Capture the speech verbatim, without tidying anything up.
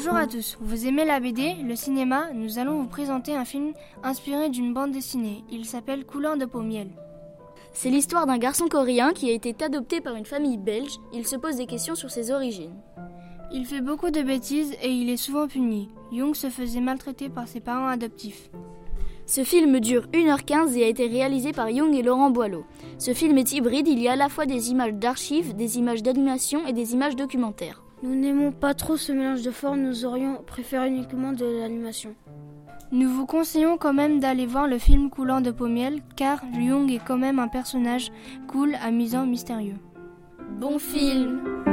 Bonjour à tous, vous aimez la B D, le cinéma, nous allons vous présenter un film inspiré d'une bande dessinée. Il s'appelle Couleur de peau Miel. C'est l'histoire d'un garçon coréen qui a été adopté par une famille belge. Il se pose des questions sur ses origines. Il fait beaucoup de bêtises et il est souvent puni. Jung se faisait maltraiter par ses parents adoptifs. Ce film dure une heure quinze et a été réalisé par Jung et Laurent Boileau. Ce film est hybride, il y a à la fois des images d'archives, des images d'animation et des images documentaires. Nous n'aimons pas trop ce mélange de formes, nous aurions préféré uniquement de l'animation. Nous vous conseillons quand même d'aller voir le film Couleur de peau Miel, car Jung est quand même un personnage cool, amusant, mystérieux. Bon film.